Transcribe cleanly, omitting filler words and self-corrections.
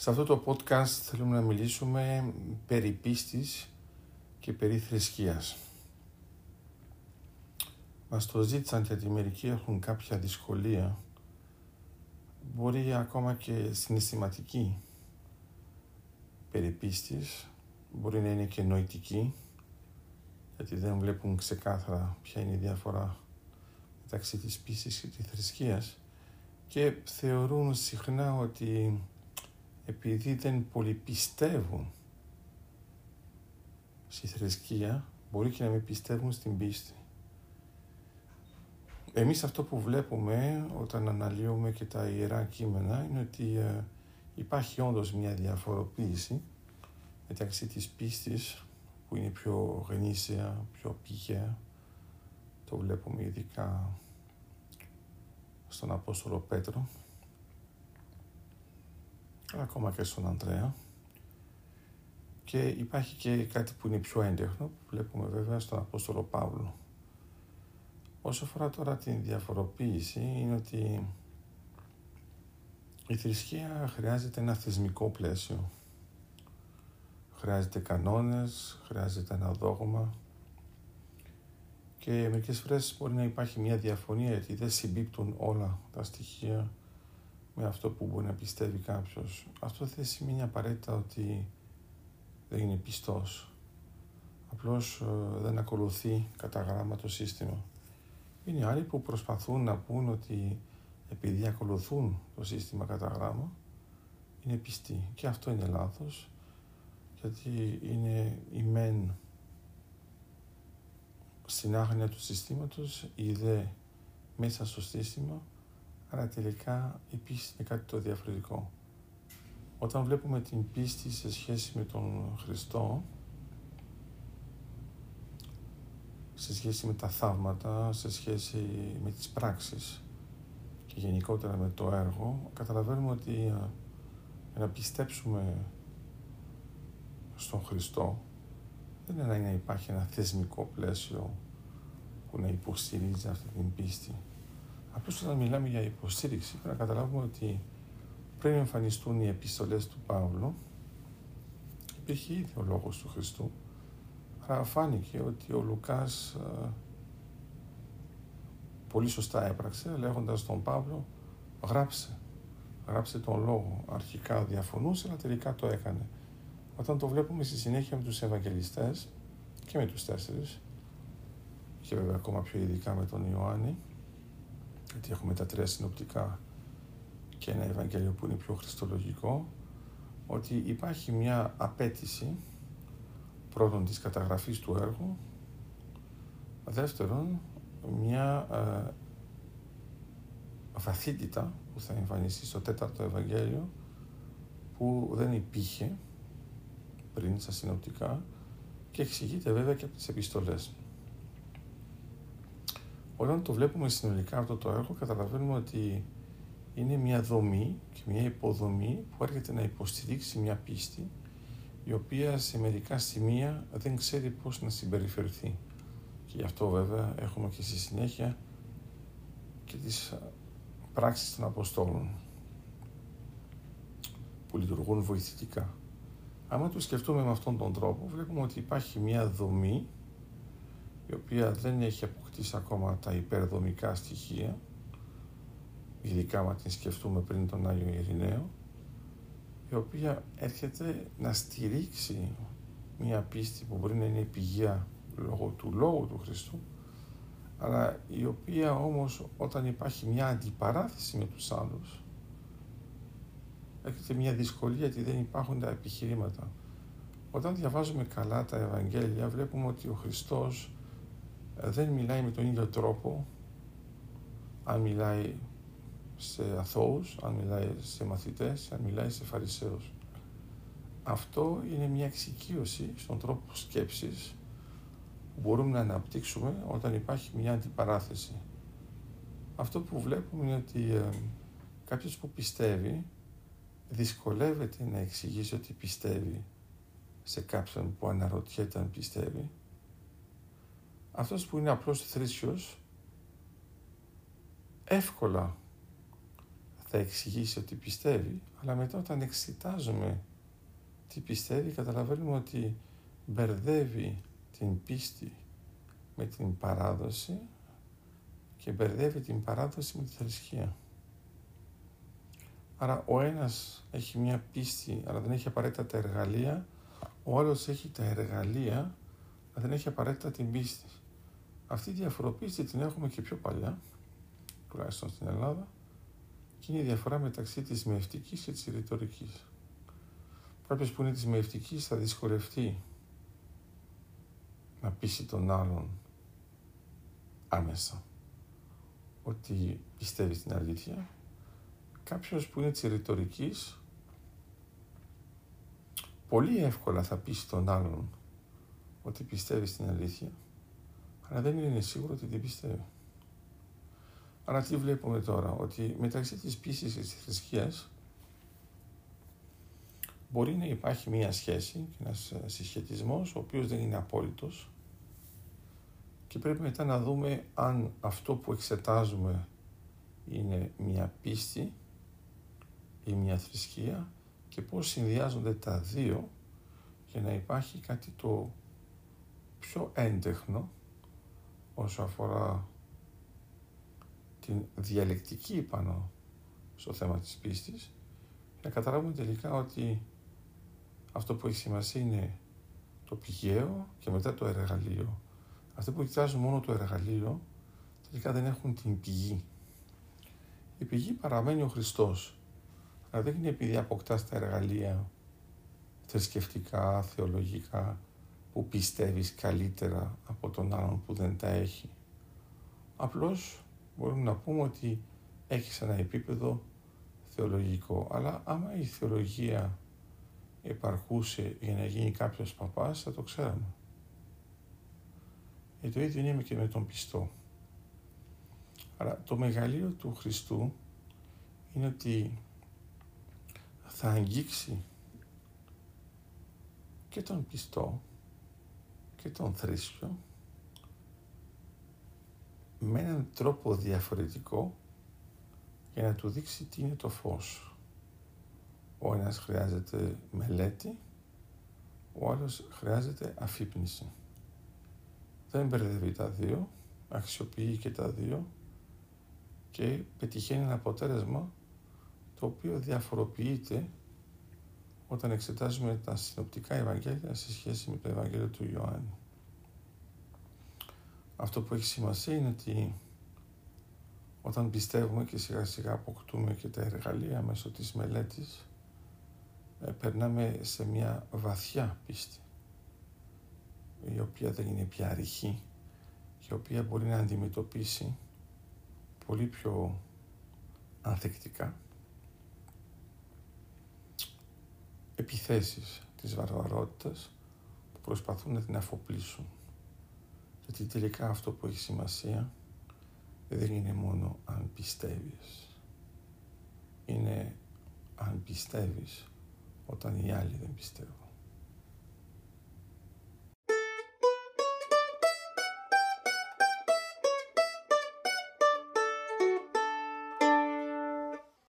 Σε αυτό το podcast θέλουμε να μιλήσουμε περί πίστης και περί θρησκείας. Μας το ζήτησαν γιατί μερικοί έχουν κάποια δυσκολία, μπορεί ακόμα και συναισθηματική περί πίστης, μπορεί να είναι και νοητική, γιατί δεν βλέπουν ξεκάθαρα ποια είναι η διαφορά μεταξύ της πίστης και της θρησκείας και θεωρούν συχνά ότι επειδή δεν πολυπιστεύουν στη θρησκεία, μπορεί και να μην πιστεύουν στην πίστη. Εμείς αυτό που βλέπουμε όταν αναλύουμε και τα ιερά κείμενα είναι ότι υπάρχει όντως μια διαφοροποίηση μεταξύ της πίστης που είναι πιο γνήσια, πιο πηγαία. Το βλέπουμε ειδικά στον Απόστολο Πέτρο, ακόμα και στον Ανδρέα, και υπάρχει και κάτι που είναι πιο έντεχνο που βλέπουμε βέβαια στον Απόστολο Παύλο. Όσο αφορά τώρα την διαφοροποίηση, είναι ότι η θρησκεία χρειάζεται ένα θεσμικό πλαίσιο, χρειάζεται κανόνες, χρειάζεται ένα δόγμα και μερικές φορές μπορεί να υπάρχει μια διαφωνία γιατί δεν συμπίπτουν όλα τα στοιχεία με αυτό που μπορεί να πιστεύει κάποιος. Αυτό δεν σημαίνει απαραίτητα ότι δεν είναι πιστός. Απλώς δεν ακολουθεί κατά γράμμα το σύστημα. Είναι άλλοι που προσπαθούν να πούν ότι επειδή ακολουθούν το σύστημα κατά γράμμα, είναι πιστοί. Και αυτό είναι λάθος, γιατί είναι η μεν στην άγνοια του συστήματος, η δε μέσα στο σύστημα, αλλά τελικά η πίστη είναι κάτι το διαφορετικό. Όταν βλέπουμε την πίστη σε σχέση με τον Χριστό, σε σχέση με τα θαύματα, σε σχέση με τις πράξεις και γενικότερα με το έργο, καταλαβαίνουμε ότι για να πιστέψουμε στον Χριστό δεν είναι να υπάρχει ένα θεσμικό πλαίσιο που να υποστηρίζει αυτή την πίστη. Απλώς όταν μιλάμε για υποστήριξη πρέπει να καταλάβουμε ότι πριν εμφανιστούν οι επιστολές του Παύλου υπήρχε ήδη ο λόγος του Χριστού, αλλά φάνηκε ότι ο Λουκάς πολύ σωστά έπραξε λέγοντας τον Παύλο γράψε τον λόγο. Αρχικά διαφωνούσε αλλά τελικά το έκανε. Όταν το βλέπουμε στη συνέχεια με τους Ευαγγελιστές και με τους τέσσερις και βέβαια ακόμα πιο ειδικά με τον Ιωάννη, γιατί έχουμε τα τρία συνοπτικά και ένα Ευαγγέλιο που είναι πιο χριστολογικό, ότι υπάρχει μια απέτηση πρώτον της καταγραφής του έργου, δεύτερον μια βαθύτητα που θα εμφανιστεί στο τέταρτο Ευαγγέλιο που δεν υπήρχε πριν στα συνοπτικά και εξηγείται βέβαια και από τις επιστολές. Όταν το βλέπουμε συνολικά αυτό το έργο, καταλαβαίνουμε ότι είναι μια δομή και μια υποδομή που έρχεται να υποστηρίξει μια πίστη, η οποία σε μερικά σημεία δεν ξέρει πώς να συμπεριφερθεί. Και γι' αυτό βέβαια έχουμε και στη συνέχεια και τις πράξεις των Αποστόλων που λειτουργούν βοηθητικά. Άμα το σκεφτούμε με αυτόν τον τρόπο, βλέπουμε ότι υπάρχει μια δομή η οποία δεν έχει αποκτήσει ακόμα τα υπερδομικά στοιχεία, ειδικά αν την σκεφτούμε πριν τον Άγιο Ειρηναίο, η οποία έρχεται να στηρίξει μια πίστη που μπορεί να είναι πηγαία λόγω του Λόγου του Χριστού, αλλά η οποία όμως όταν υπάρχει μια αντιπαράθεση με τους άλλους, έρχεται μια δυσκολία γιατί δεν υπάρχουν τα επιχειρήματα. Όταν διαβάζουμε καλά τα Ευαγγέλια, βλέπουμε ότι ο Χριστός δεν μιλάει με τον ίδιο τρόπο, αν μιλάει σε αθώους, αν μιλάει σε μαθητές, αν μιλάει σε φαρισαίους. Αυτό είναι μια εξοικείωση στον τρόπο σκέψης που μπορούμε να αναπτύξουμε όταν υπάρχει μια αντιπαράθεση. Αυτό που βλέπουμε είναι ότι κάποιος που πιστεύει δυσκολεύεται να εξηγήσει ότι πιστεύει σε κάποιον που αναρωτιέται αν πιστεύει. Αυτός που είναι απλός θρήσιος εύκολα θα εξηγήσει ότι πιστεύει, αλλά μετά όταν εξετάζουμε τι πιστεύει, καταλαβαίνουμε ότι μπερδεύει την πίστη με την παράδοση και μπερδεύει την παράδοση με τη θρησκεία. Άρα ο ένας έχει μια πίστη, αλλά δεν έχει απαραίτητα τα εργαλεία, ο άλλος έχει τα εργαλεία, αλλά δεν έχει απαραίτητα την πίστη. Αυτή η διαφοροποίηση την έχουμε και πιο παλιά, τουλάχιστον στην Ελλάδα, και είναι η διαφορά μεταξύ της μυευτικής και της ρητορικής. Κάποιος που είναι της μυευτικής θα δυσκολευτεί να πείσει τον άλλον άμεσα ότι πιστεύει στην αλήθεια. Κάποιος που είναι της ρητορικής πολύ εύκολα θα πείσει τον άλλον ότι πιστεύει στην αλήθεια, αλλά δεν είναι σίγουρο ότι την πιστεύει. Άρα τι βλέπουμε τώρα, ότι μεταξύ της πίστης και της θρησκείας μπορεί να υπάρχει μία σχέση, ένας συσχετισμός, ο οποίος δεν είναι απόλυτος, και πρέπει μετά να δούμε αν αυτό που εξετάζουμε είναι μία πίστη ή μία θρησκεία και πώς συνδυάζονται τα δύο για να υπάρχει κάτι το πιο έντεχνο όσο αφορά την διαλεκτική πάνω στο θέμα της πίστης, να καταλάβουμε τελικά ότι αυτό που έχει σημασία είναι το πηγαίο και μετά το εργαλείο. Αυτοί που κοιτάζουν μόνο το εργαλείο τελικά δεν έχουν την πηγή. Η πηγή παραμένει ο Χριστός, αλλά δεν είναι επειδή αποκτάς τα εργαλεία θρησκευτικά, θεολογικά, που πιστεύεις καλύτερα από τον άλλον που δεν τα έχει. Απλώς μπορούμε να πούμε ότι έχεις ένα επίπεδο θεολογικό, αλλά άμα η θεολογία επαρκούσε για να γίνει κάποιος παπάς, θα το ξέραμε. Το ίδιο είναι και με τον πιστό. Άρα το μεγαλείο του Χριστού είναι ότι θα αγγίξει και τον πιστό και τον θρήσκιο με έναν τρόπο διαφορετικό για να του δείξει τι είναι το φως. Ο ένας χρειάζεται μελέτη, ο άλλος χρειάζεται αφύπνιση. Δεν μπερδεύει τα δύο, αξιοποιεί και τα δύο και πετυχαίνει ένα αποτέλεσμα το οποίο διαφοροποιείται όταν εξετάζουμε τα συνοπτικά Ευαγγέλια σε σχέση με το Ευαγγέλιο του Ιωάννη. Αυτό που έχει σημασία είναι ότι όταν πιστεύουμε και σιγά σιγά αποκτούμε και τα εργαλεία μέσω της μελέτης, περνάμε σε μια βαθιά πίστη, η οποία δεν είναι πια ρηχή και η οποία μπορεί να αντιμετωπίσει πολύ πιο ανθεκτικά επιθέσεις της βαρβαρότητας που προσπαθούν να την αφοπλίσουν. Γιατί τελικά αυτό που έχει σημασία δεν είναι μόνο αν πιστεύεις. Είναι αν πιστεύεις όταν οι άλλοι δεν πιστεύουν.